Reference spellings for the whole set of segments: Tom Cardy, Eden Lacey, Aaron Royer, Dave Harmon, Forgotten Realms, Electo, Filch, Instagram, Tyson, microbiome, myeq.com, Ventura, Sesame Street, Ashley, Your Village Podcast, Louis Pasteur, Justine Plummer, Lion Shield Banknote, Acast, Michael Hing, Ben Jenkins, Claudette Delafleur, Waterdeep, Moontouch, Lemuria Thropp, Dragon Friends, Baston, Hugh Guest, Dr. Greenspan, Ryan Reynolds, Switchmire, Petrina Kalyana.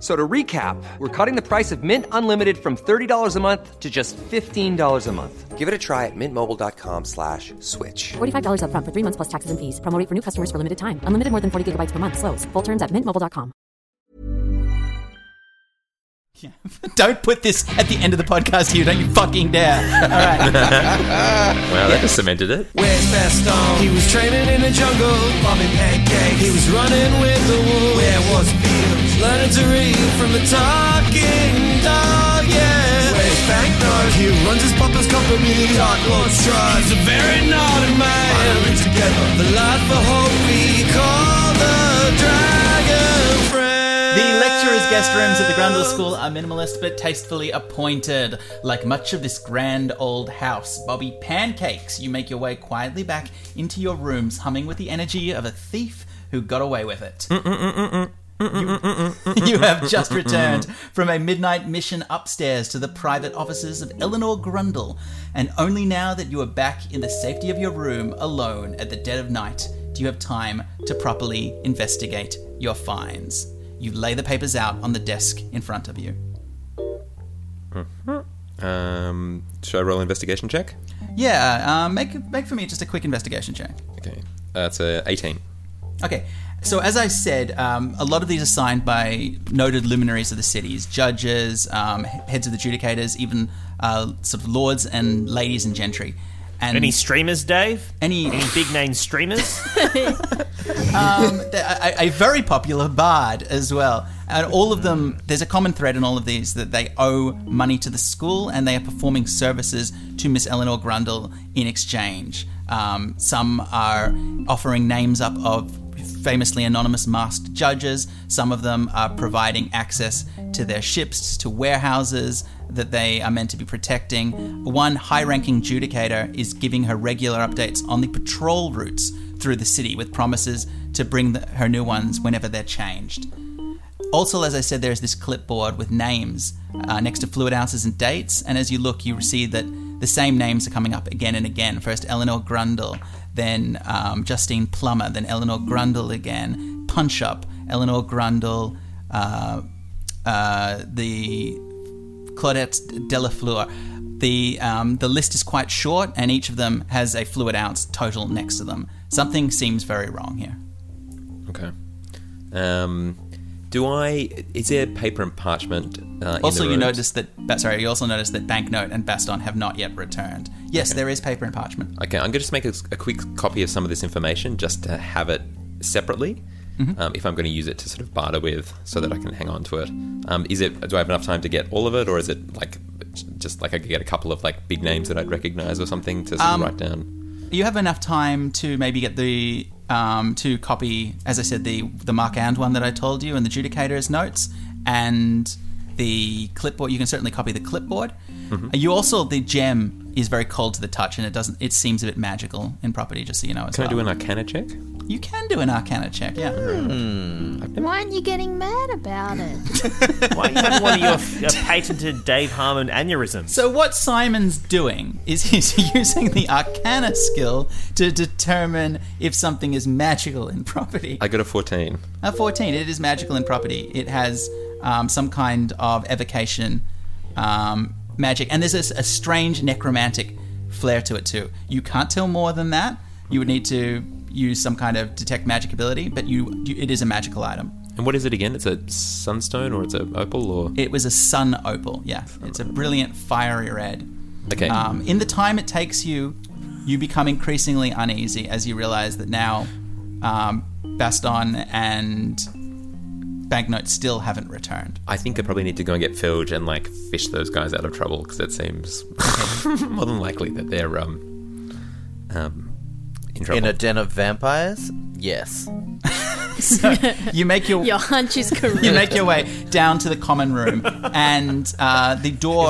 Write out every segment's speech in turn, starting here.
So to recap, we're cutting the price of Mint Unlimited from $30 a month to just $15 a month. Give it a try at mintmobile.com/switch. $45 up front for 3 months plus taxes and fees. Promo rate for new customers for limited time. Unlimited more than 40 gigabytes per month. Slows full terms at mintmobile.com. Yeah. Don't put this at the end of the podcast, you. Don't you fucking dare. All right. Wow, that just cemented it. Where's Baston? He was training in the jungle, bombing pancakes. He was running with the wolves. Where was Filch? Learning to read from the talking dog, yeah. Where's Banknote? He runs his papa's company. Dark Lord Strahd. He's a very naughty man. Finally together. The light for hope we call the Dragon Friends. The lecturers' guest rooms at the Grundle School are minimalist but tastefully appointed. Like much of this grand old house, Bobby Pancakes, you make your way quietly back into your rooms, humming with the energy of a thief who got away with it. You have just returned from a midnight mission upstairs to the private offices of Eleanor Grundle, and only now that you are back in the safety of your room alone at the dead of night do you have time to properly investigate your finds. You lay the papers out on the desk in front of you. Should I roll an investigation check? Yeah, make for me just a quick investigation check. Okay, that's a 18. Okay, so as I said, a lot of these are signed by noted luminaries of the cities, judges, heads of the judicators, even sort of lords and ladies and gentry. And any streamers, Dave? Any big-name streamers? A very popular bard as well. And all of them, there's a common thread in all of these, that they owe money to the school and they are performing services to Miss Eleanor Grundle in exchange. Some are offering names up of famously anonymous masked judges. Some of them are providing access to their ships, to warehouses that they are meant to be protecting. One high-ranking judicator is giving her regular updates on the patrol routes through the city with promises to bring her new ones whenever they're changed. Also, as I said, there is this clipboard with names next to fluid ounces and dates, and as you look, you see that the same names are coming up again and again. First, Eleanor Grundle, then Justine Plummer, then Eleanor Grundle again, Punch-Up, Eleanor Grundle, the Claudette Delafleur. The list is quite short, and each of them has a fluid ounce total next to them. Something seems very wrong here. Okay. Is there paper and parchment in also, the you also notice that Banknote and Baston have not yet returned. Yes, okay. There is paper and parchment. Okay, I'm going to just make a quick copy of some of this information just to have it separately. Mm-hmm. If I'm going to use it to sort of barter with, so that I can hang on to it, do I have enough time to get all of it, or is it like just like I could get a couple of like big names that I'd recognise or something to sort of write down? You have enough time to maybe get the to copy, as I said, the Markand one that I told you, and the Judicator's notes and the clipboard. You can certainly copy the clipboard. Mm-hmm. You also, the gem is very cold to the touch, and it seems a bit magical in property. Just so you know, as well. Can I do an Arcana check? You can do an Arcana check, yeah. Why aren't you getting mad about it? Why are you having one of your patented Dave Harmon aneurysms? So what Simon's doing is he's using the Arcana skill to determine if something is magical in property. I got a 14. A 14. It is magical in property. It has some kind of evocation magic. And there's a strange necromantic flair to it too. You can't tell more than that. You would need to use some kind of detect magic ability, but it is a magical item. And what is it again? It's a sunstone, or it's an opal, or it was a sun opal. Yeah, it's a brilliant fiery red. Okay. In the time it takes you, you become increasingly uneasy as you realise that now Baston and Banknote still haven't returned. I think I probably need to go and get Filch and like fish those guys out of trouble, because it seems more than likely that they're in a den of vampires? Yes. So you make your hunch is correct. You make your way down to the common room, and the door.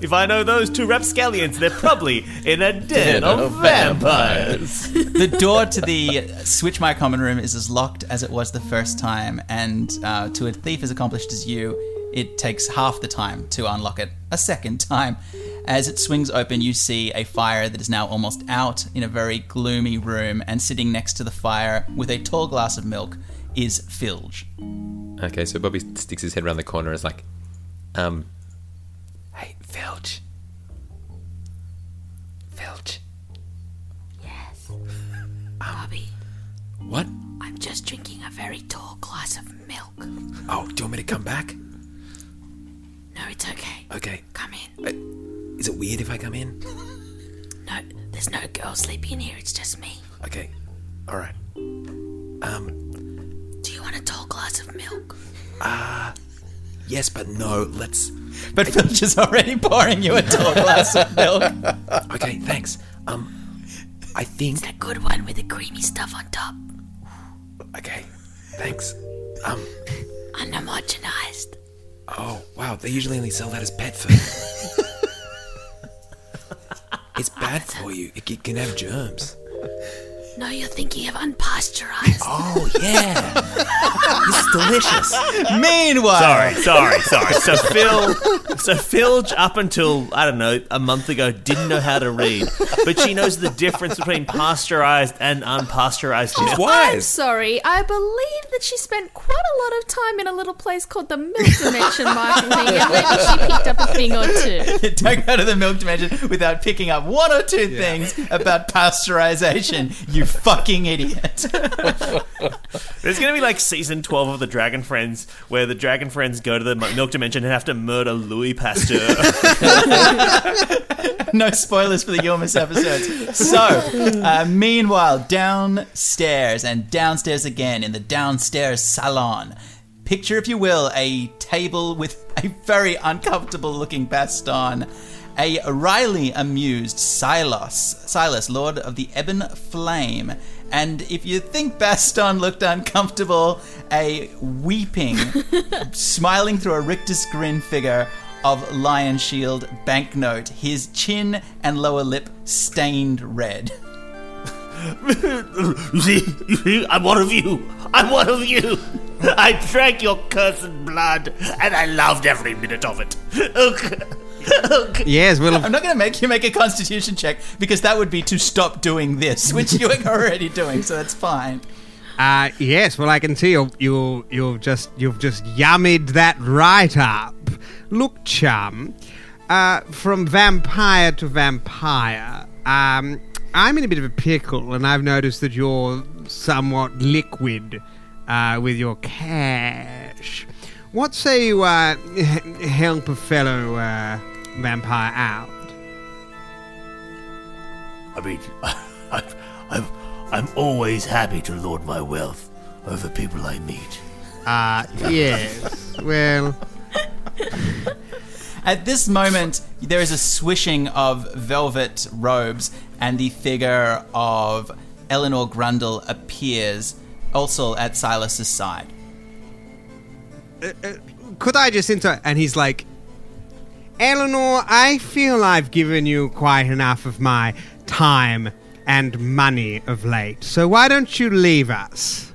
If I know those two rapscallions, they're probably in a den of vampires. The door to the Switchmire common room is as locked as it was the first time, and to a thief as accomplished as you, it takes half the time to unlock it a second time. As it swings open, you see a fire that is now almost out in a very gloomy room, and sitting next to the fire with a tall glass of milk is Filch. Okay, so Bobby sticks his head around the corner and is like, hey, Filch. Filch. Yes? Bobby. What? I'm just drinking a very tall glass of milk. Oh, do you want me to come back? No, it's okay. Okay. Come in. Is it weird if I come in? No, there's no girl sleeping in here. It's just me. Okay, all right. Do you want a tall glass of milk? Yes, but no. Let's. But Filch is already pouring you a tall glass of milk. Okay, thanks. I think it's a good one with the creamy stuff on top. Okay, thanks. Unhomogenized. Oh wow, they usually only sell that as pet food. It's bad for you. It can have germs. No, you're thinking of unpasteurized. Oh, yeah. This is delicious. Meanwhile. Sorry. So Filch, up until, I don't know, a month ago, didn't know how to read. But she knows the difference between pasteurized and unpasteurized milk. Why? I'm sorry. I believe that she spent quite a lot of time in a little place called the Milk Dimension, Michael Hing, and maybe she picked up a thing or two. Don't go to the Milk Dimension without picking up one or two things about pasteurization. You fucking idiot. There's going to be like season 12 of the Dragon Friends where the Dragon Friends go to the Milk Dimension and have to murder Louis Pasteur. No spoilers for the Yormus episodes. So, meanwhile, downstairs and downstairs again in the downstairs salon. Picture, if you will, a table with a very uncomfortable looking Baston, a wryly amused Silas, Lord of the Ebon Flame, and if you think Baston looked uncomfortable, a weeping, smiling through a rictus grin figure of Lion Shield Banknote, his chin and lower lip stained red. You see, I'm one of you. I drank your cursed blood, and I loved every minute of it. Okay. Yes, well, I'm not going to make you make a constitution check because that would be to stop doing this, which you are already doing, so that's fine. Yes, well, I can see you've just yummied that right up. Look, chum, from vampire to vampire, I'm in a bit of a pickle, and I've noticed that you're somewhat liquid with your cash. What say you help a fellow vampire out? I mean, I'm always happy to lord my wealth over people I meet. Yes. Well, at this moment, there is a swishing of velvet robes, and the figure of Eleanor Grundle appears, also at Silas's side. Could I just interrupt? And he's like, Eleanor, I feel I've given you quite enough of my time and money of late, so why don't you leave us?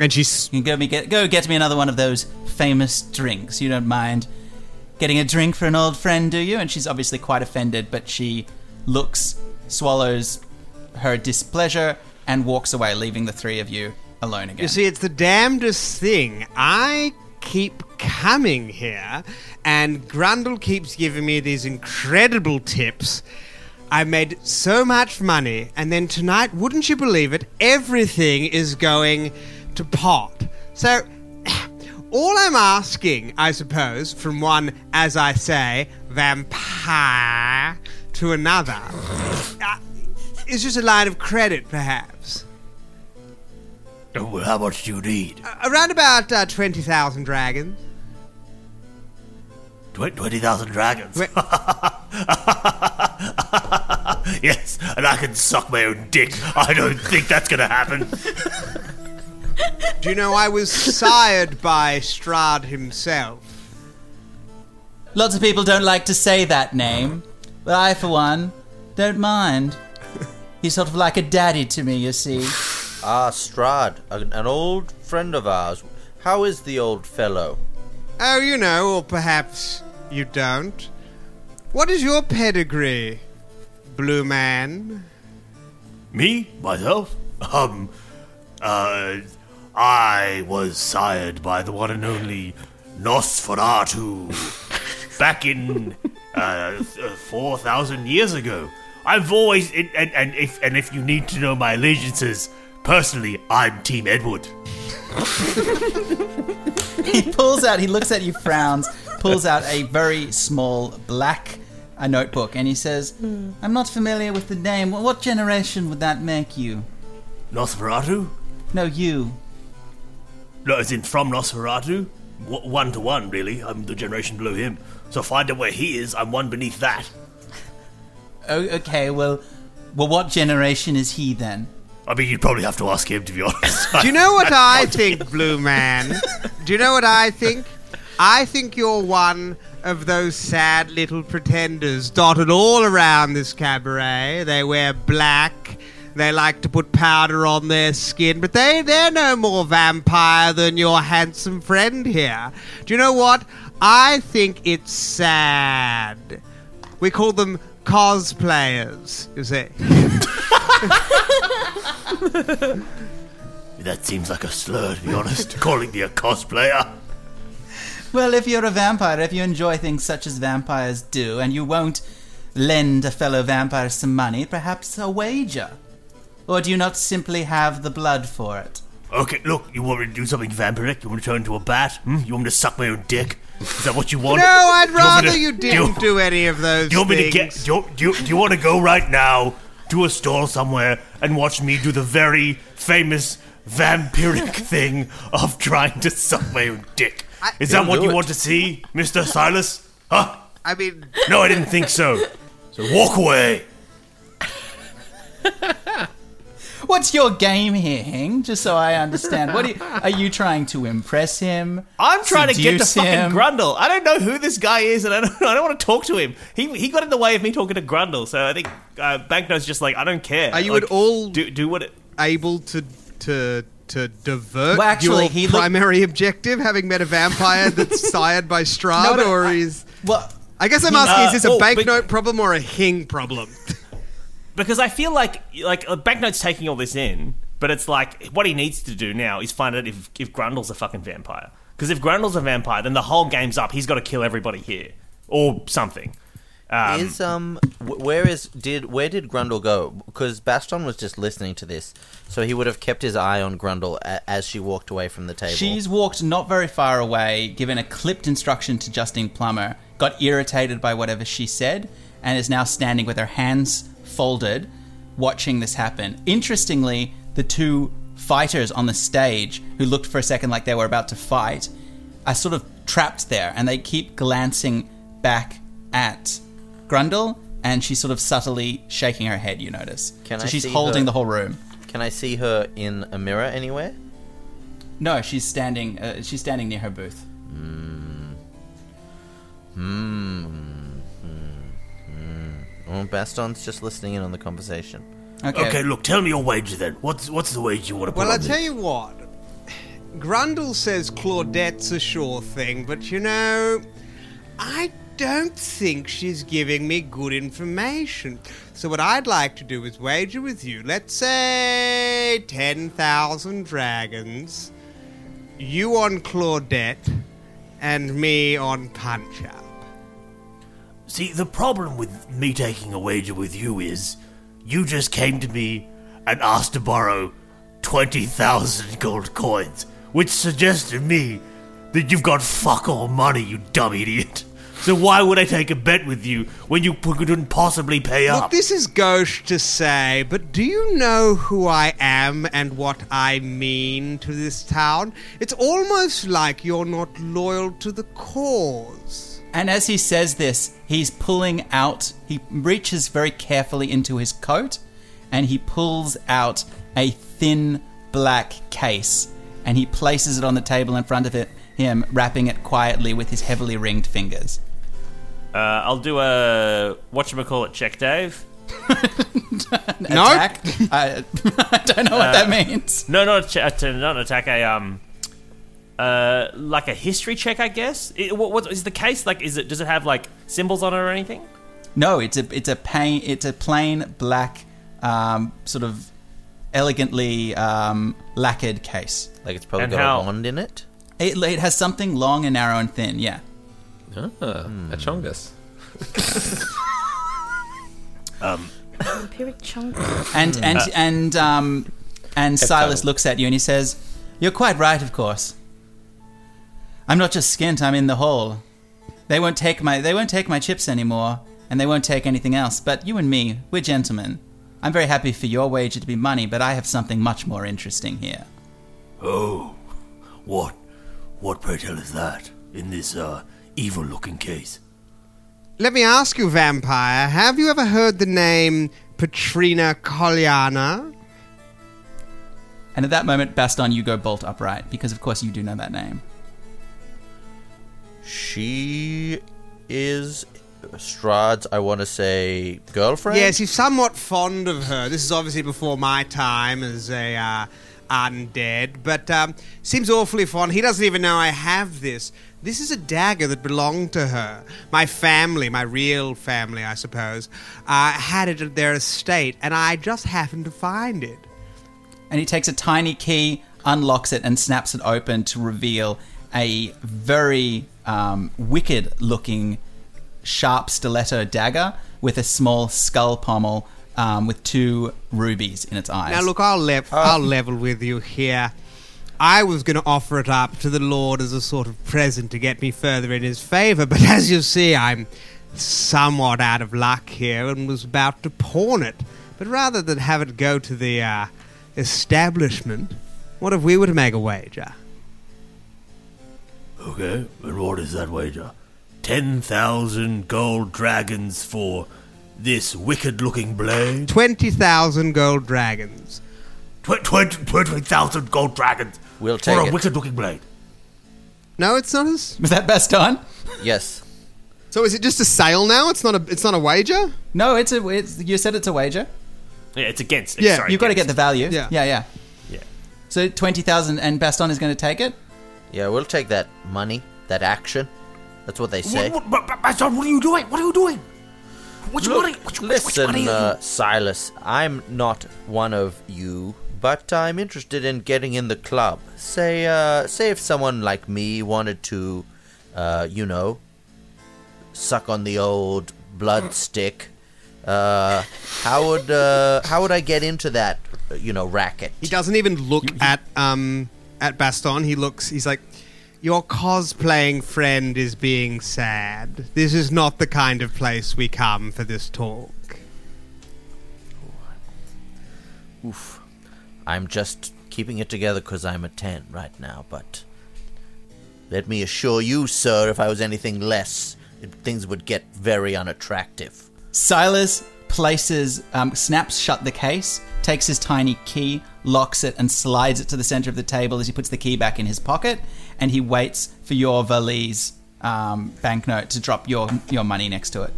And she's... Go get me another one of those famous drinks. You don't mind getting a drink for an old friend, do you? And she's obviously quite offended, but she looks, swallows her displeasure, and walks away, leaving the three of you alone again. You see, it's the damnedest thing. I keep coming here, and Grundle keeps giving me these incredible tips. I made so much money, and then tonight, wouldn't you believe it, everything is going to pot. So, all I'm asking, I suppose, from one, as I say, vampire to another, is just a line of credit, perhaps. Well, how much do you need? Around about 20,000 dragons. 20,000 dragons? Yes, and I can suck my own dick. I don't think that's going to happen. Do you know, I was sired by Strahd himself. Lots of people don't like to say that name, but I, for one, don't mind. He's sort of like a daddy to me, you see. Ah, Strahd, an old friend of ours. How is the old fellow? Oh, you know, or perhaps you don't. What is your pedigree, Blue Man? Me? Myself? I was sired by the one and only Nosferatu back in 4,000 years ago. I've always... And if you need to know my allegiances, personally, I'm Team Edward. He pulls out... He looks at you, frowns, pulls out a very small black notebook, and he says, I'm not familiar with the name. What generation would that make you? Nosferatu? No, you. No, as in from Nosferatu? One to one, really. I'm the generation below him. So if I know where he is, I'm one beneath that. Oh, okay, well, what generation is he then? I mean, you'd probably have to ask him, to be honest. Do you know what I think, Blue Man? Do you know what I think? I think you're one of those sad little pretenders dotted all around this cabaret. They wear black. They like to put powder on their skin, but they're no more vampire than your handsome friend here. Do you know what? I think it's sad. We call them cosplayers, you see. That seems like a slur, to be honest, calling me a cosplayer. Well, if you're a vampire, if you enjoy things such as vampires do, and you won't lend a fellow vampire some money, perhaps a wager. Or do you not simply have the blood for it? Okay, look, you want me to do something vampiric? You want me to turn into a bat? You want me to suck my own dick? Is that what you want? No, I'd rather you didn't do any of those things. Do you want me to get... Do you want to go right now to a store somewhere and watch me do the very famous vampiric thing of trying to suck my own dick? Is that what you want to see, Mr. Silas? Huh? I mean... No, I didn't think so. So walk away. What's your game here, Hing? Just so I understand. What are you trying to impress him? I'm trying to get to fucking Grundle. I don't know who this guy is, and I don't want to talk to him. He got in the way of me talking to Grundle, so I think Banknote's just like, I don't care. Are you like, at all do what it... able to divert your primary objective, having met a vampire that's sired by Strahd, or is... Well, I guess I'm asking, is this a Banknote problem or a Hing problem? Because I feel like Banknote's taking all this in, but it's like what he needs to do now is find out if Grundle's a fucking vampire. Because if Grundle's a vampire, then the whole game's up. He's got to kill everybody here or something. Where did Grundle go? Because Baston was just listening to this, so he would have kept his eye on Grundle as she walked away from the table. She's walked not very far away, given a clipped instruction to Justine Plummer, got irritated by whatever she said, and is now standing with her hands folded, watching this happen. Interestingly, the two fighters on the stage, who looked for a second like they were about to fight, are sort of trapped there, and they keep glancing back at Grundle, and she's sort of subtly shaking her head, you notice. She's holding the whole room. Can I see her in a mirror anywhere? No, she's standing near her booth. Well, Baston's just listening in on the conversation. Okay, look, tell me your wage then. What's the wage you want to put on? Well, I'll tell you what. Grundle says Claudette's a sure thing, but, you know, I don't think she's giving me good information. So what I'd like to do is wager with you, let's say 10,000 dragons, you on Claudette, and me on Punch-Up. See, the problem with me taking a wager with you is you just came to me and asked to borrow 20,000 gold coins, which suggests to me that you've got fuck all money, you dumb idiot. So why would I take a bet with you when you couldn't possibly pay up? Look, this is gauche to say, but do you know who I am and what I mean to this town? It's almost like you're not loyal to the cause. And as he says this, he's pulling out, he reaches very carefully into his coat and he pulls out a thin black case and he places it on the table in front of him, wrapping it quietly with his heavily ringed fingers. I'll do a whatchamacallit check, Dave. No? Attack? I don't know what that means. No, not an attack, like a history check, I guess. What is the case? Like, is it? Does it have like symbols on it or anything? No, it's a plain black, sort of elegantly lacquered case. Like it's probably got a wand in it. It has something long and narrow and thin. Yeah. A chongus. Vampiric chongus. And Silas looks at you and he says, "You're quite right, of course. I'm not just skint, I'm in the hole. They won't take my chips anymore, and they won't take anything else, but you and me, we're gentlemen. I'm very happy for your wager to be money, but I have something much more interesting here." "Oh, what pray tell is that in this evil-looking case?" "Let me ask you, vampire, have you ever heard the name Petrina Kalyana?" And at that moment, Baston, you go bolt upright, because of course you do know that name. "She is Strahd's, I want to say, girlfriend?" "Yes, he's somewhat fond of her. This is obviously before my time as a undead, but seems awfully fond. He doesn't even know I have this. This is a dagger that belonged to her. My family, my real family, I suppose, had it at their estate, and I just happened to find it." And he takes a tiny key, unlocks it, and snaps it open to reveal a very wicked-looking sharp stiletto dagger with a small skull pommel with two rubies in its eyes. "Now, look, I'll level with you here. I was going to offer it up to the Lord as a sort of present to get me further in his favour, but as you see, I'm somewhat out of luck here and was about to pawn it. But rather than have it go to the establishment, what if we were to make a wager?" "Okay, and what is that wager?" "10,000 gold dragons for this wicked-looking blade?" 20,000 gold dragons. 20,000 gold dragons we'll take for a wicked-looking blade?" "No, it's not us." "Was that Baston?" "Yes." "So is it just a sale now? It's not a wager?" "No, you said it's a wager." "Yeah, it's against." Yeah, sorry, you've got to get the value. Yeah. So 20,000, and Baston is going to take it? "Yeah, we'll take that money, that action. That's what they say." Baston, what are you doing? What are you doing? Listen, Silas, I'm not one of you, but I'm interested in getting in the club. Say if someone like me wanted to, suck on the old blood stick. How would I get into that, racket?" He doesn't even look at Baston. He's like, "Your cosplaying friend is being sad. This is not the kind of place we come for this talk." "Oof. I'm just keeping it together because I'm a 10 right now, but let me assure you, sir, if I was anything less, things would get very unattractive." Silas snaps shut the case, takes his tiny key, locks it, and slides it to the center of the table as he puts the key back in his pocket, and he waits for your valise banknote to drop your money next to it.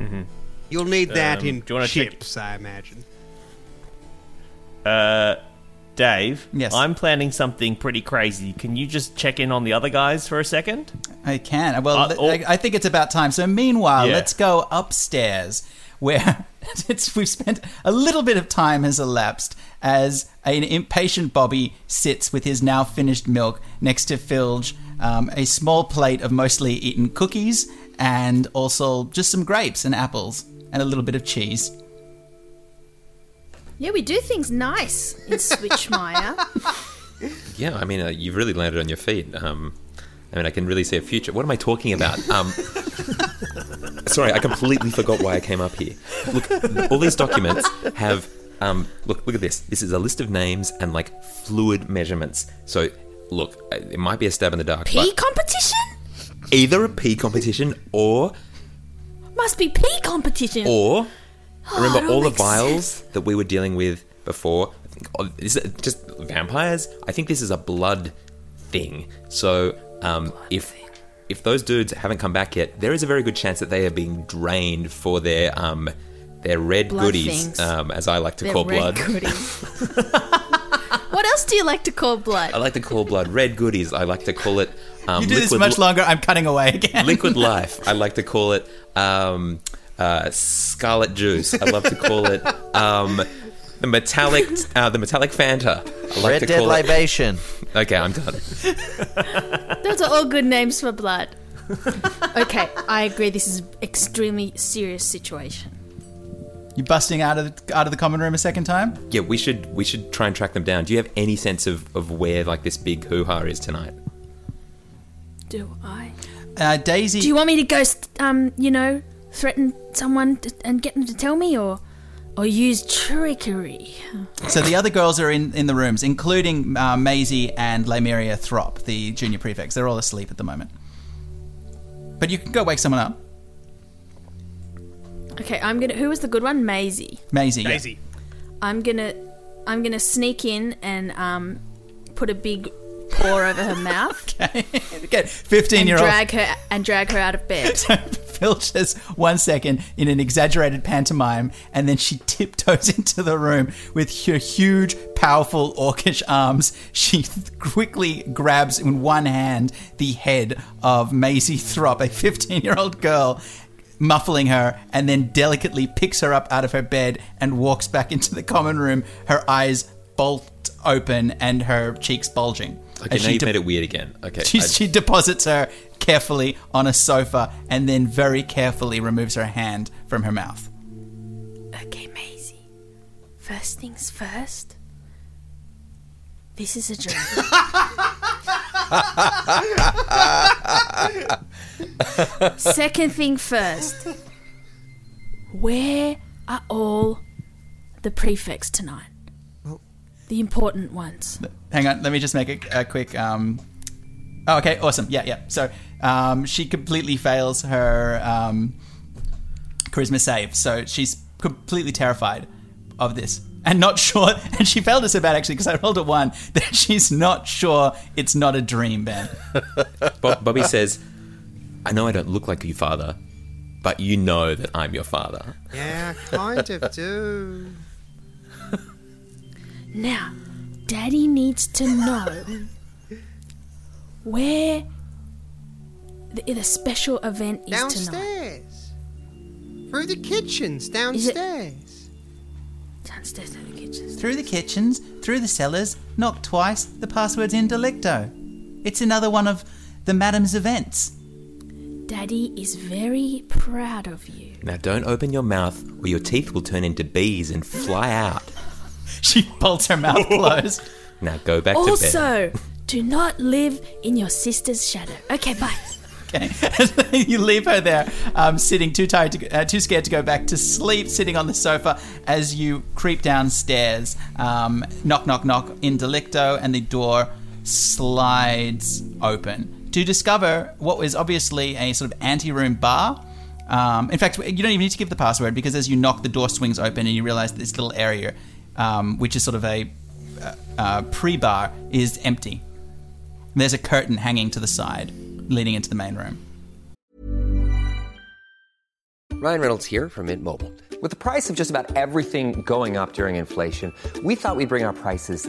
Mm-hmm. You'll need that in chips, I imagine. Dave, yes. I'm planning something pretty crazy. Can you just check in on the other guys for a second? I can. Well, I think it's about time. So meanwhile, let's go upstairs, where we've spent a little bit of time has elapsed as an impatient Bobby sits with his now finished milk next to Filch, a small plate of mostly eaten cookies and also just some grapes and apples and a little bit of cheese. Yeah, we do things nice in Switchmire. Yeah, I mean, you've really landed on your feet. I can really see a future. What am I talking about? Sorry, I completely forgot why I came up here. Look, all these documents have... look at this. This is a list of names and, fluid measurements. So, look, it might be a stab in the dark. Pee competition? either a pee competition or... Must be pee competition! Or, remember all the vials that we were dealing with before? I think, is it just vampires? I think this is a blood thing. So, if those dudes haven't come back yet, there is a very good chance that they are being drained for their red blood goodies, as I like to call blood. What else do you like to call blood? I like to call blood red goodies. I like to call it... you do this much longer, I'm cutting away again. Liquid life. I like to call it scarlet juice. I love to call it the metallic Fanta. I like Red to Dead call libation. It... Okay, I'm done. Those are all good names for blood. Okay, I agree. This is an extremely serious situation. You busting out of the common room a second time? Yeah, we should try and track them down. Do you have any sense of where like this big hoo-ha is tonight? Do I? Daisy... Do you want me to go, threaten someone and get them to tell me or use trickery? So the other girls are in the rooms, including Maisie and Lemuria Thropp, the junior prefects. They're all asleep at the moment. But you can go wake someone up. Okay, I'm going to... Who was the good one? Maisie. Maisie. Yeah. I'm gonna sneak in and put a big... pour over her mouth. Okay. 15-year-old. Drag her out of bed. So Filch has 1 second in an exaggerated pantomime, and then she tiptoes into the room with her huge, powerful, orcish arms. She quickly grabs in one hand the head of Maisie Thropp, a 15-year-old girl, muffling her, and then delicately picks her up out of her bed and walks back into the common room, her eyes bolt open and her cheeks bulging. Okay, now you've made it weird again. Okay, she deposits her carefully on a sofa and then very carefully removes her hand from her mouth. Okay, Maisie. First things first. This is a dream. Second thing first. Where are all the prefects tonight? The important ones. Hang on, let me just make a quick... Oh, okay, awesome. Yeah. So she completely fails her charisma save. So she's completely terrified of this. And not sure... And she failed it so bad, actually, because I rolled a 1, that she's not sure it's not a dream, Ben. Bobby says, I know I don't look like your father, but you know that I'm your father. Yeah, I kind of do. Now, Daddy needs to know where the special event is downstairs. Tonight. Downstairs. Through the kitchens, downstairs. Downstairs, through the kitchens. Through the kitchens, through the cellars, knock twice, the password's in Delecto. It's another one of the Madam's events. Daddy is very proud of you. Now don't open your mouth or your teeth will turn into bees and fly out. She bolts her mouth closed. Now go back to bed. Also, do not live in your sister's shadow. Okay, bye. Okay. You leave her there, sitting too scared to go back to sleep, sitting on the sofa as you creep downstairs. Knock, knock, knock in Delecto, and the door slides open to discover what was obviously a sort of anteroom bar. In fact, you don't even need to give the password because as you knock, the door swings open and you realise this little area... which is sort of a pre-bar, is empty. There's a curtain hanging to the side, leading into the main room. Ryan Reynolds here from Mint Mobile. With the price of just about everything going up during inflation, we thought we'd bring our prices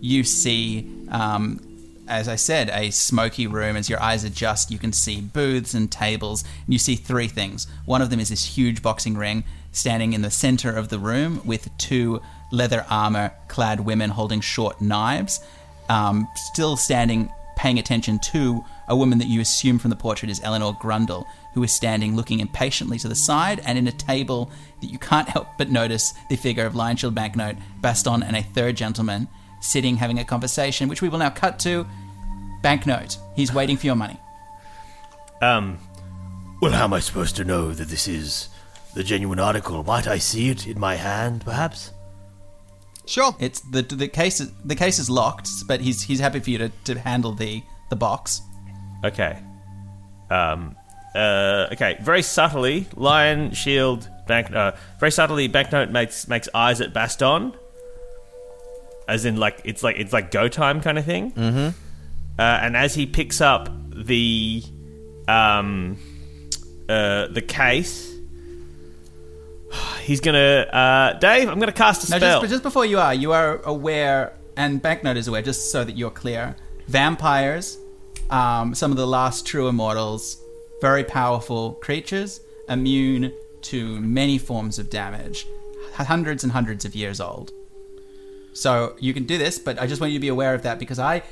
you see... as I said, a smoky room. As your eyes adjust, you can see booths and tables, and you see three things. One of them is this huge boxing ring standing in the center of the room with two leather armor-clad women holding short knives, still standing, paying attention to A woman that you assume from the portrait is Eleanor Grundle, who is standing looking impatiently to the side, and in a table that you can't help but notice the figure of Lion Shield Banknote, Baston, and a third gentleman sitting having a conversation, which we will now cut to. Banknote, he's waiting for your money. Well, how am I supposed to know that this is the genuine article? Might I see it in my hand, perhaps? Sure. It's the case is locked, but he's happy for you to handle the box. Okay. Okay. Very subtly, Lion Shield Banknote. Very subtly, Banknote makes eyes at Baston, as in it's like go time kind of thing. Mm-hmm. And as he picks up the case, he's gonna Dave, I'm gonna cast a spell. Just before you are aware, and Banknote is aware, just so that you're clear. Vampires, some of the last true immortals, very powerful creatures, immune to many forms of damage, hundreds and hundreds of years old. So you can do this, but I just want you to be aware of that, because I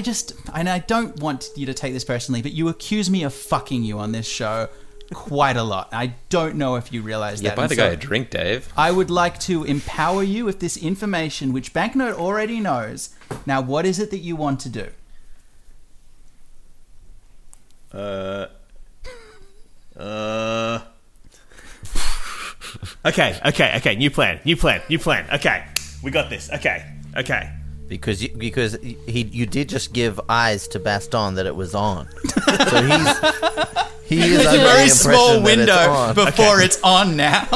just... And I don't want you to take this personally, but you accuse me of fucking you on this show quite a lot. I don't know if you realize that. Yeah, buy the guy a drink, Dave. I would like to empower you with this information, which Banknote already knows. Now, what is it that you want to do? Okay. New plan. Okay, we got this. Okay. Because he did just give eyes to Baston that it was on. So he is under the impression that it's on. It's a very small window before it's on now.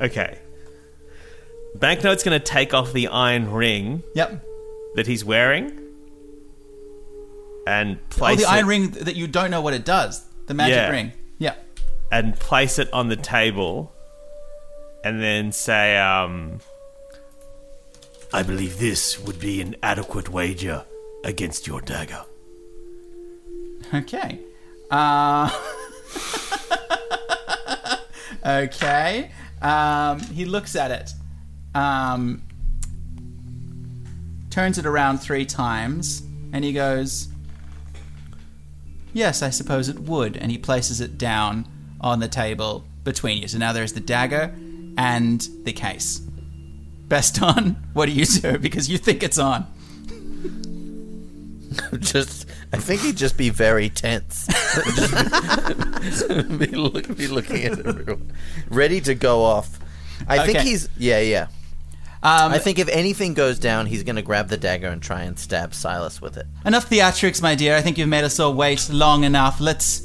Okay. Banknote's going to take off the iron ring. Yep. That he's wearing, and place the iron ring that you don't know what it does. The magic ring. Yeah. And place it on the table, and then say, I believe this would be an adequate wager against your dagger. Okay. Okay. He looks at it. Turns it around 3 times, and he goes, yes, I suppose it would. And he places it down on the table between you. So now there's the dagger and the case. Baston, what do you do? Because you think it's on. I think he'd just be very tense. be looking at it, ready to go off. I think he's... Yeah. I think if anything goes down, he's going to grab the dagger and try and stab Silas with it. Enough theatrics, my dear. I think you've made us all wait long enough. Let's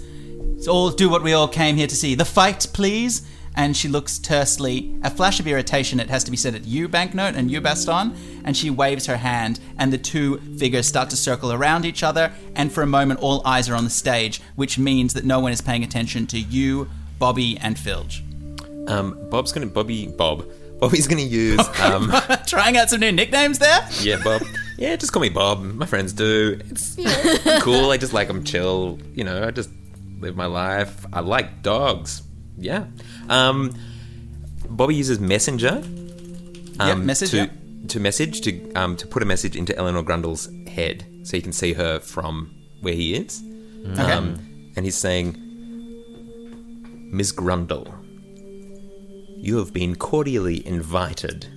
all do what we all came here to see. The fight, please. And she looks tersely, a flash of irritation, it has to be said, at you, Banknote, and you, Baston, and she waves her hand, and the two figures start to circle around each other, and for a moment all eyes are on the stage, which means that no one is paying attention to you, Bobby, and Filch. Bobby's gonna use... trying out some new nicknames there? Yeah, Bob. Yeah, just call me Bob. My friends do. It's cool, I just like them chill, you know, I just live my life. I like dogs. Yeah. Bobby uses Messenger. To put a message into Eleanor Grundle's head, so he can see her from where he is. Okay. And he's saying, Ms. Grundle, you have been cordially invited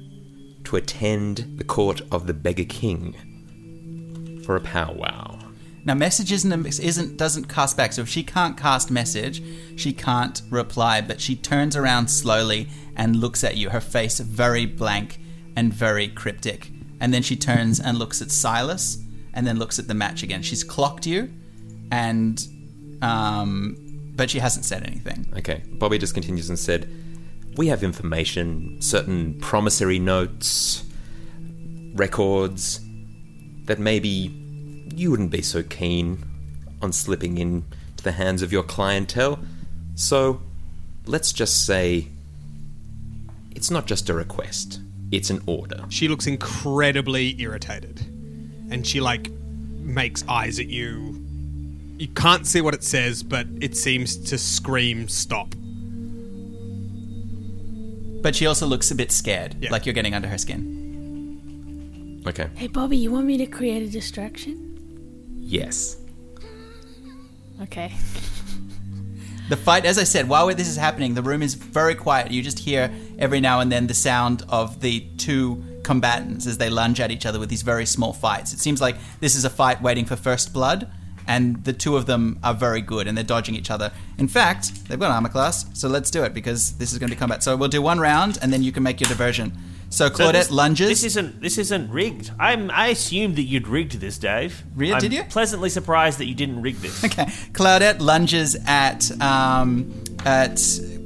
to attend the court of the Beggar King for a powwow. Now, message doesn't cast back, so if she can't cast message, she can't reply, but she turns around slowly and looks at you, her face very blank and very cryptic. And then she turns and looks at Silas, and then looks at the match again. She's clocked you, and but she hasn't said anything. Okay. Bobby just continues and said, we have information, certain promissory notes, records, that maybe... you wouldn't be so keen on slipping into the hands of your clientele. So, let's just say it's not just a request, it's an order. She looks incredibly irritated. And she, makes eyes at you. You can't see what it says, but it seems to scream, stop. But she also looks a bit scared, like you're getting under her skin. Okay. Hey, Bobby, you want me to create a distraction? Yes. Okay. The fight, as I said, while this is happening, the room is very quiet. You just hear every now and then the sound of the two combatants as they lunge at each other with these very small fights. It seems like this is a fight waiting for first blood, and the two of them are very good, and they're dodging each other. In fact, they've got an armor class, so let's do it, because this is going to be combat. So we'll do one round, and then you can make your diversion. So Claudette lunges. This isn't rigged. I assumed that you'd rigged this, Dave. Really? Did you? I'm pleasantly surprised that you didn't rig this. Okay. Claudette lunges at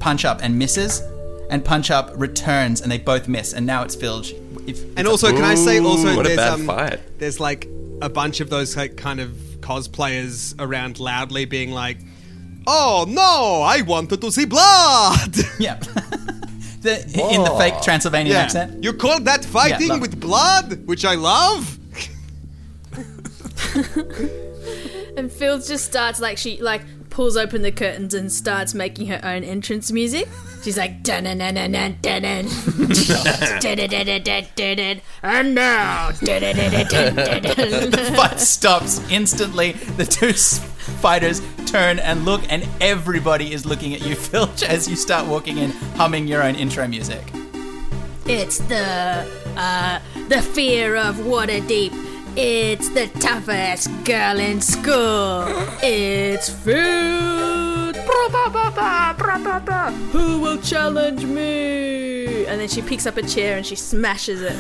Punch Up and misses, and Punch Up returns, and they both miss, and now it's Filch. There's like a bunch of those like kind of cosplayers around loudly being like, "Oh no, I wanted to see blood." Yeah. In the fake Transylvanian accent. You call that fighting with blood? Which I love. And Phil just starts she pulls open the curtains and starts making her own entrance music. She's like, and now the fight stops instantly. The two fighters turn and look, and everybody is looking at you, Filch, as you start walking in, humming your own intro music. It's the fear of Waterdeep. It's the toughest girl in school. It's food. Who will challenge me? And then she picks up a chair and she smashes it.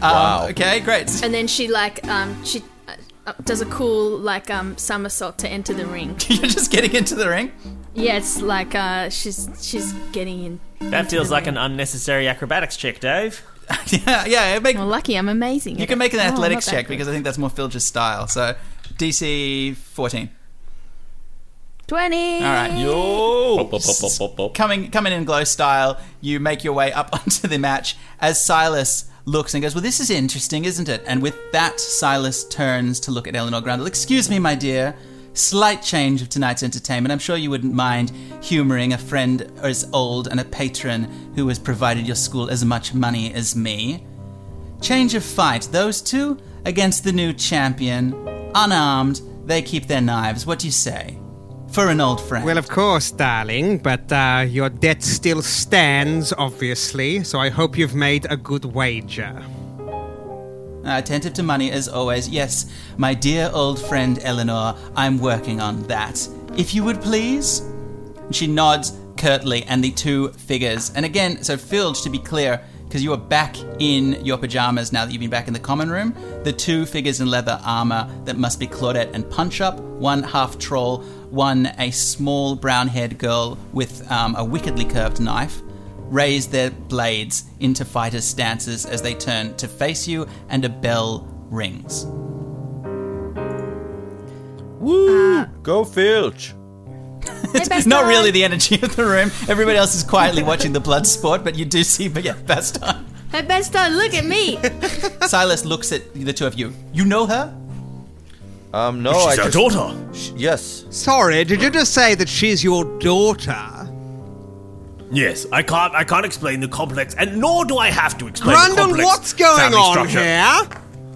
Wow. Okay, great. And then she does a cool somersault to enter the ring. You're just getting into the ring? Yeah, it's she's getting in. That feels like an unnecessary acrobatics check, Dave. Yeah. Well, lucky I'm amazing. You can make an athletics check because I think that's more Filch's style. So, DC 14. 20. All right. Yo. Coming in glow style, you make your way up onto the match as Silas looks and goes, "Well, this is interesting, isn't it?" And with that, Silas turns to look at Eleanor Grundle. "Excuse me, my dear. Slight change of tonight's entertainment. I'm sure you wouldn't mind humouring a friend as old and a patron who has provided your school as much money as me. Change of fight. Those two against the new champion. Unarmed, they keep their knives. What do you say? For an old friend." "Well, of course, darling, but your debt still stands, obviously, so I hope you've made a good wager." "Attentive to money, as always. Yes, my dear old friend Eleanor, I'm working on that. If you would please?" She nods curtly, and the two figures. And again, so Filch, to be clear, because you are back in your pajamas now that you've been back in the common room, the two figures in leather armour that must be Claudette and Punch-Up, one half troll, one a small brown-haired girl with a wickedly curved knife, raise their blades into fighter stances as they turn to face you, and a bell rings. Woo! Go Filch! It's not really the energy of the room. Everybody else is quietly watching the blood sport, but you do see Baston. "Hey Baston, look at me!" Silas looks at the two of you. "You know her?" No, she's our daughter. Yes. "Sorry, did you just say that she's your daughter?" "Yes, I can't explain the complex, and nor do I have to explain Grundle, the complex what's going on structure. Here?"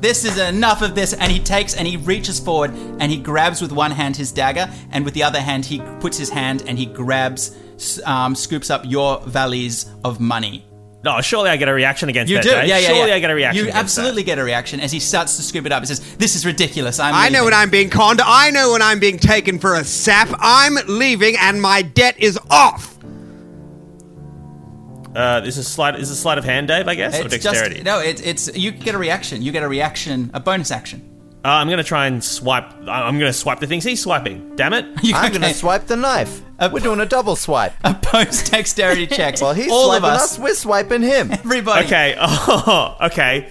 This is enough of this, and he takes and he reaches forward and he grabs with one hand his dagger, and with the other hand he puts his hand and he grabs, scoops up your valise of money. No, surely I get a reaction against you that, do. Dave. Yeah, surely I get a reaction. You absolutely get a reaction as he starts to scoop it up. He says, "This is ridiculous. I know when I'm being conned. I know when I'm being taken for a sap. I'm leaving, and my debt is off." Is a sleight of hand, Dave, I guess, or dexterity? You get a reaction. You get a reaction, a bonus action. I'm going to try and swipe. I'm going to swipe the things he's swiping. Damn it. I'm going to swipe the knife. We're doing a double swipe. A post dexterity check. Well, he's all swiping us. We're swiping him. Everybody. Okay. Oh, okay.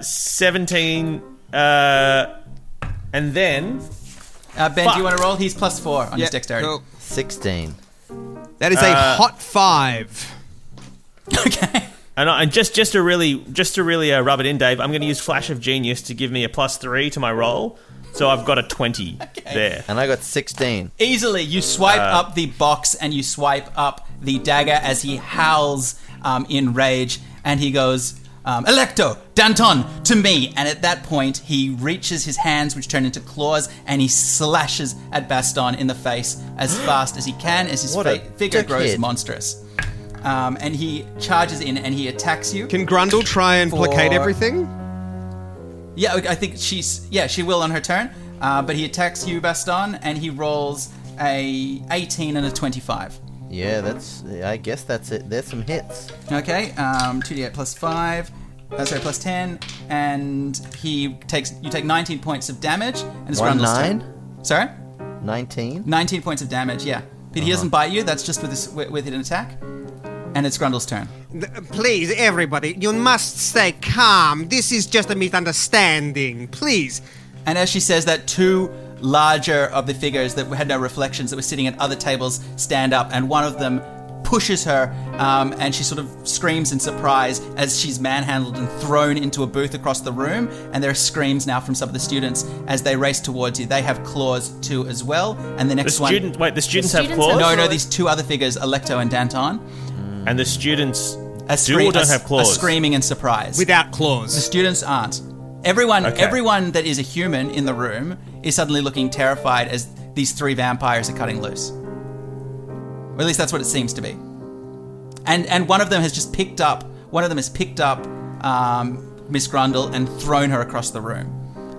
17. And then... Ben, do you want to roll? He's plus 4 on his dexterity. Cool. 16. That is a hot 5. Okay. And just to really rub it in, Dave, I'm going to use Flash of Genius to give me a plus 3 to my roll. So I've got a 20 there. And I got 16. Easily, you swipe up the box and you swipe up the dagger as he howls in rage. And he goes, Electo, Danton, to me. And at that point, he reaches his hands, which turn into claws, and he slashes at Baston in the face as fast as he can as his figure grows monstrous. And he charges in and he attacks you. Can Grundle try and placate everything? Yeah, I think she will on her turn. But he attacks you, Baston, and he rolls a 18 and a 25. Yeah, I guess that's it. There's some hits. Okay, 2d8 plus 5, plus 10, and you take 19 points of damage, and it's Grundle's turn. Sorry? 19? 19 points of damage, yeah. But he doesn't bite you, that's just with an attack, and it's Grundle's turn. Please, everybody, you must stay calm. This is just a misunderstanding, please. And as she says that, two larger of the figures that had no reflections that were sitting at other tables stand up, and one of them pushes her, and she sort of screams in surprise as she's manhandled and thrown into a booth across the room, and there are screams now from some of the students as they race towards you. They have claws too as well, and the students have claws? No, these two other figures, Electo and Danton. And the students don't have claws? Are screaming in surprise. Without claws. The students aren't. Everyone that is a human in the room is suddenly looking terrified as these three vampires are cutting loose. Or at least that's what it seems to be. And one of them has picked up Miss Grundle and thrown her across the room.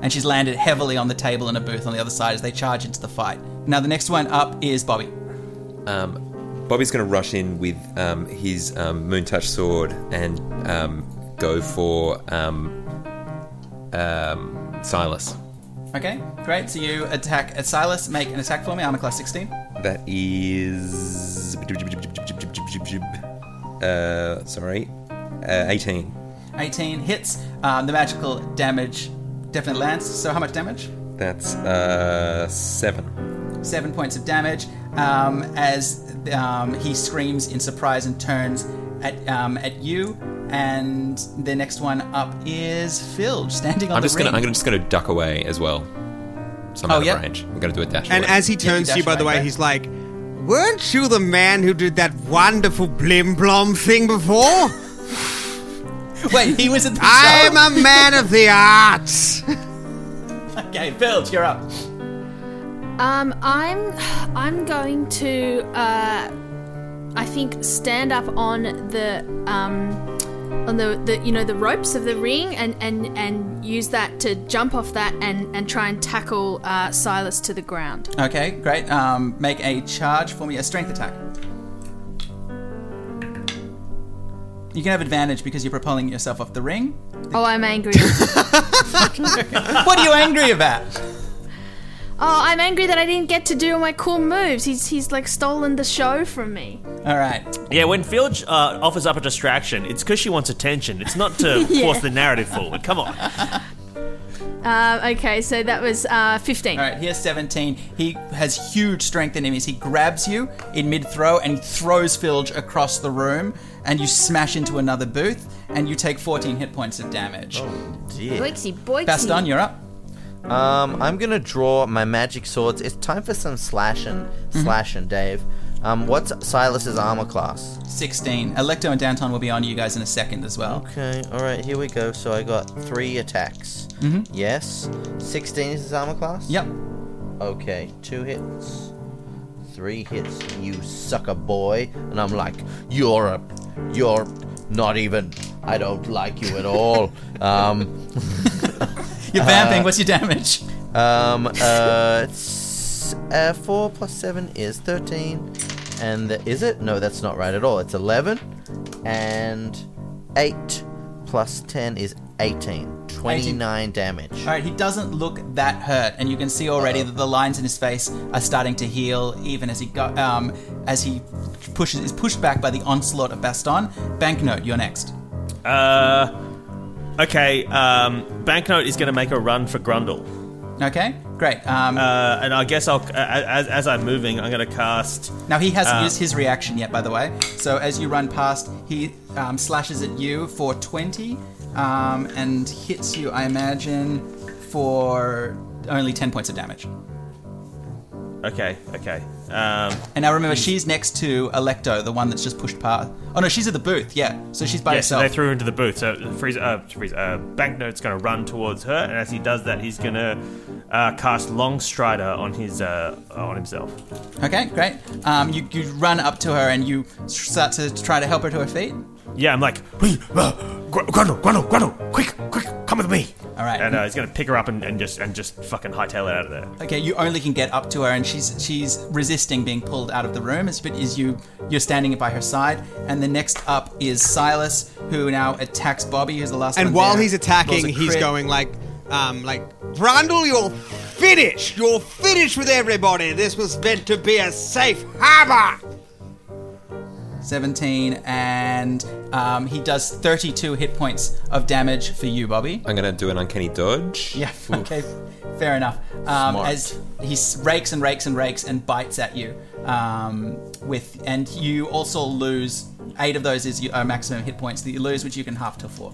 And she's landed heavily on the table in a booth on the other side as they charge into the fight. Now the next one up is Bobby. Bobby's going to rush in with his Moontouch sword and go for... Silas. Okay, great. So you attack at Silas. Make an attack for me. Armor class 16. That is... 18. 18 hits. The magical damage definitely lands. So how much damage? That's 7. 7 points of damage as he screams in surprise and turns at you. And the next one up is Filch, standing on the ring. I'm just going to duck away as well. Out of range. I'm going to do a dash away. And as he turns to you, by the way, he's like, weren't you the man who did that wonderful blim-blom thing before? Wait, he was at the show? I'm a man of the arts. Okay, Filch, you're up. I'm going to, I think, stand up on the... the ropes of the ring and use that to jump off that and try and tackle Silas to the ground. Okay, great. Make a charge for me, a strength attack. You can have advantage because you're propelling yourself off the ring. Oh, I'm angry. What are you angry about? Oh, I'm angry that I didn't get to do my cool moves. He's like stolen the show from me. All right. Yeah, when Filch offers up a distraction, it's because she wants attention. It's not to force the narrative forward. Come on. Okay, so that was 15. All right, here's 17. He has huge strength in him. He grabs you in mid-throw and throws Filch across the room, and you smash into another booth, and you take 14 hit points of damage. Oh, dear. Boixy. Baston, you're up. I'm going to draw my magic swords. It's time for some slashing, Dave. What's Silas's armor class? 16. Electo and Danton will be on you guys in a second as well. Okay, alright, here we go. So I got 3 attacks. Mm-hmm. Yes. 16 is his armor class? Yep. Okay, 2 hits. 3 hits, you sucker boy. And I'm like, you're not even... I don't like you at all. You're vamping. What's your damage? 4 plus 7 is 13. And is it? No, that's not right at all. It's 11. And 8 plus 10 is 18. 29 damage. All right, he doesn't look that hurt. And you can see already that the lines in his face are starting to heal, even as is pushed back by the onslaught of Baston. Banknote, you're next. Okay, Banknote is going to make a run for Grundle. Okay, great. And I guess I'll, as I'm moving, I'm going to cast... Now, he hasn't used his reaction yet, by the way. So as you run past, he slashes at you for 20 and hits you, I imagine, for only 10 points of damage. Okay. And now remember, she's next to Electo, the one that's just pushed past. Oh no, she's at the booth. Yeah, so she's by herself. So they threw her into the booth. So Banknote's going to run towards her, and as he does that, he's going to cast Long Strider on his on himself. Okay, great. You run up to her and you start to try to help her to her feet. Yeah, I'm like, Grundle, quick, come with me. All right. And he's going to pick her up and just fucking hightail it out of there. Okay, you only can get up to her, and she's resisting being pulled out of the room. You're standing by her side, and the next up is Silas, who now attacks Bobby, who's the last one. And while he's attacking, he's going like, Grundle, you're finished. You're finished with everybody. This was meant to be a safe harbor. 17, and he does 32 hit points of damage for you, Bobby. I'm going to do an uncanny dodge. Yeah, okay, fair enough. As he rakes and bites at you, and you also lose 8 of those is your maximum hit points that you lose, which you can half to 4.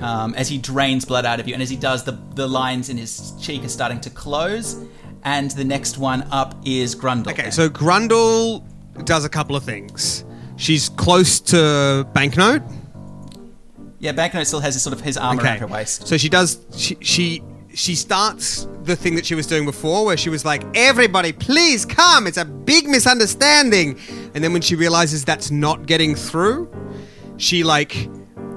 As he drains blood out of you, and as he does, the lines in his cheek are starting to close, and the next one up is Grundle. Okay, so Grundle does a couple of things. She's close to Banknote. Yeah, Banknote still has his sort of his arm around her waist. So she does. She starts the thing that she was doing before, where she was like, "Everybody, please come! It's a big misunderstanding." And then when she realizes that's not getting through, she like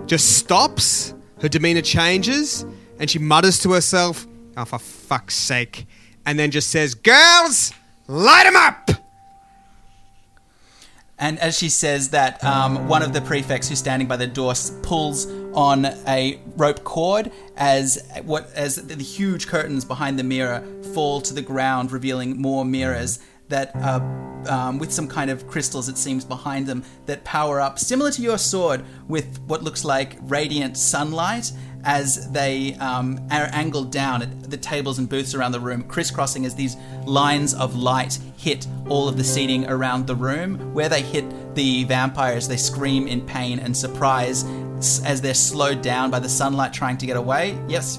just stops. Her demeanor changes, and she mutters to herself, "Oh, for fuck's sake!" And then just says, "Girls, light 'em up!" And as she says that, one of the prefects who's standing by the door pulls on a rope cord as the huge curtains behind the mirror fall to the ground, revealing more mirrors that are with some kind of crystals, it seems, behind them that power up, similar to your sword, with what looks like radiant sunlight as they are angled down at the tables and booths around the room, crisscrossing as these lines of light hit all of the seating around the room. Where they hit the vampires, they scream in pain and surprise as they're slowed down by the sunlight trying to get away. Yes?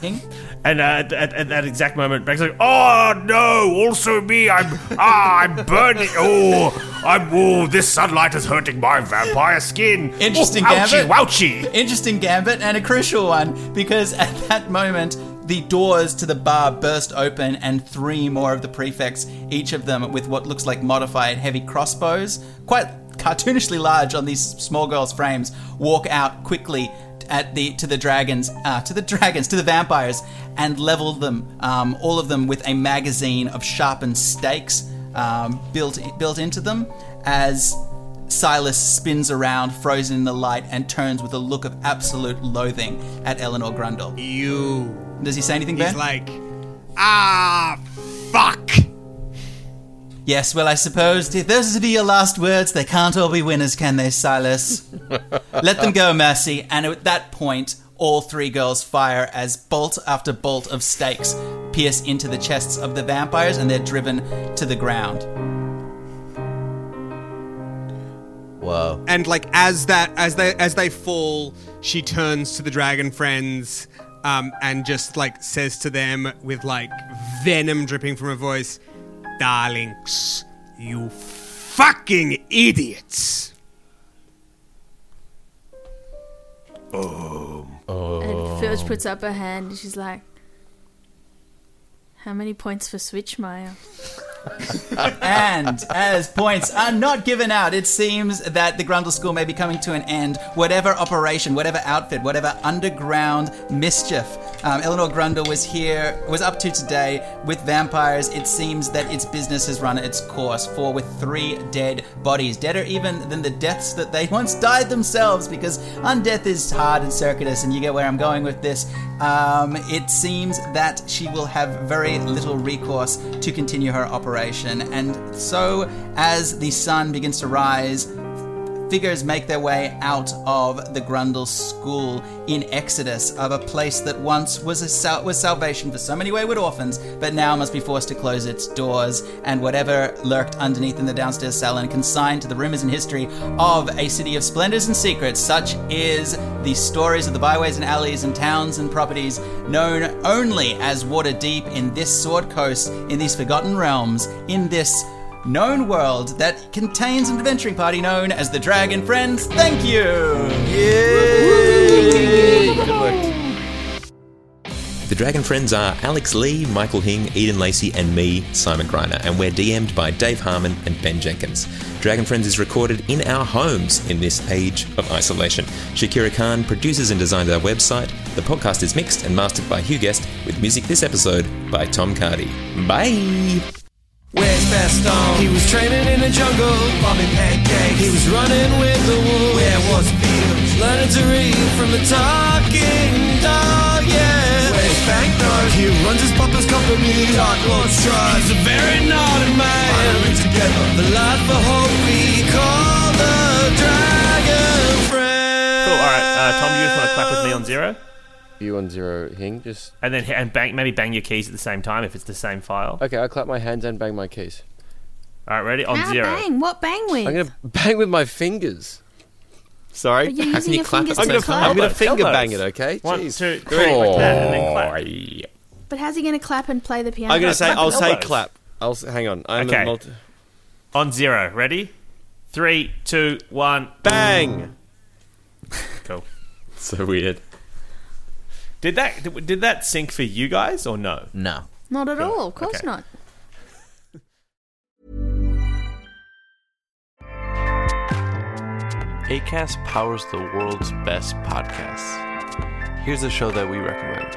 King? And at that exact moment, Beck's like, "Oh no! Also me! I'm burning! Oh, this sunlight is hurting my vampire skin." Interesting gambit. Ouchie! Interesting gambit, and a crucial one, because at that moment, the doors to the bar burst open, and 3 more of the prefects, each of them with what looks like modified heavy crossbows, quite cartoonishly large on these small girls' frames, walk out quickly to the vampires, and level them, all of them, with a magazine of sharpened stakes built into them, as Silas spins around, frozen in the light, and turns with a look of absolute loathing at Eleanor Grundle. You. Does he say anything, Ben? He's like, "Ah, fuck." Yes, well, I suppose if those are to be your last words, they can't all be winners, can they, Silas? Let them go, Mercy. And at that point, all 3 girls fire as bolt after bolt of stakes pierce into the chests of the vampires, and they're driven to the ground. Wow. And like as they fall, she turns to the Dragon Friends and just like says to them with like venom dripping from her voice, "Darlings, you fucking idiots!" And Filch puts up her hand and she's like, "How many points for Switchmire?" And as points are not given out, it seems that the Grundle School may be coming to an end. Whatever operation, whatever outfit, whatever underground mischief Eleanor Grundle was up to today with vampires, it seems that its business has run its course. For with 3 dead bodies, deader even than the deaths that they once died themselves, because undeath is hard and circuitous, and you get where I'm going with this. It seems that she will have very little recourse to continue her operation. And so, as the sun begins to rise, figures make their way out of the Grundle School in exodus of a place that once was salvation for so many wayward orphans, but now must be forced to close its doors, and whatever lurked underneath in the downstairs salon consigned to the rumors and history of a city of splendors and secrets, such is the stories of the byways and alleys and towns and properties known only as Waterdeep in this Sword Coast, in these Forgotten Realms, in this known world that contains an adventuring party known as the Dragon Friends. Thank you! Yay! Good work. The Dragon Friends are Alex Lee, Michael Hing, Eden Lacey, and me, Simon Griner, and we're DM'd by Dave Harmon and Ben Jenkins. Dragon Friends is recorded in our homes in this age of isolation. Shakira Khan produces and designs our website. The podcast is mixed and mastered by Hugh Guest, with music this episode by Tom Cardy. Bye! Where's Baston? He was training in the jungle, bombing pancakes. He was running with the wolf. Where was Filch? Learning to read from the talking dog, yeah. Where's Banknote? He runs his papa's company. Dark Lord Strahd. He's a very naughty man. Finally together. The light for hope we call the Dragon Friend. Cool, alright. Tom, you just want to clap with me on zero? You on zero, Hing, just... And bang, maybe bang your keys at the same time if it's the same file. Okay, I'll clap my hands and bang my keys. Alright, ready? On zero. Bang? What bang with? I'm going to bang with my fingers. Sorry? How can you clap? I'm going to finger bang it, okay? 1, 2, 3, like that, and then clap. But how's he going to clap and play the piano? I'm going to say, I'll say clap. Hang on. Okay. On zero. Ready? 3, 2, 1. Bang! Cool. So weird. Did that sync for you guys or no? No. Not at all. Of course not. Acast powers the world's best podcasts. Here's a show that we recommend.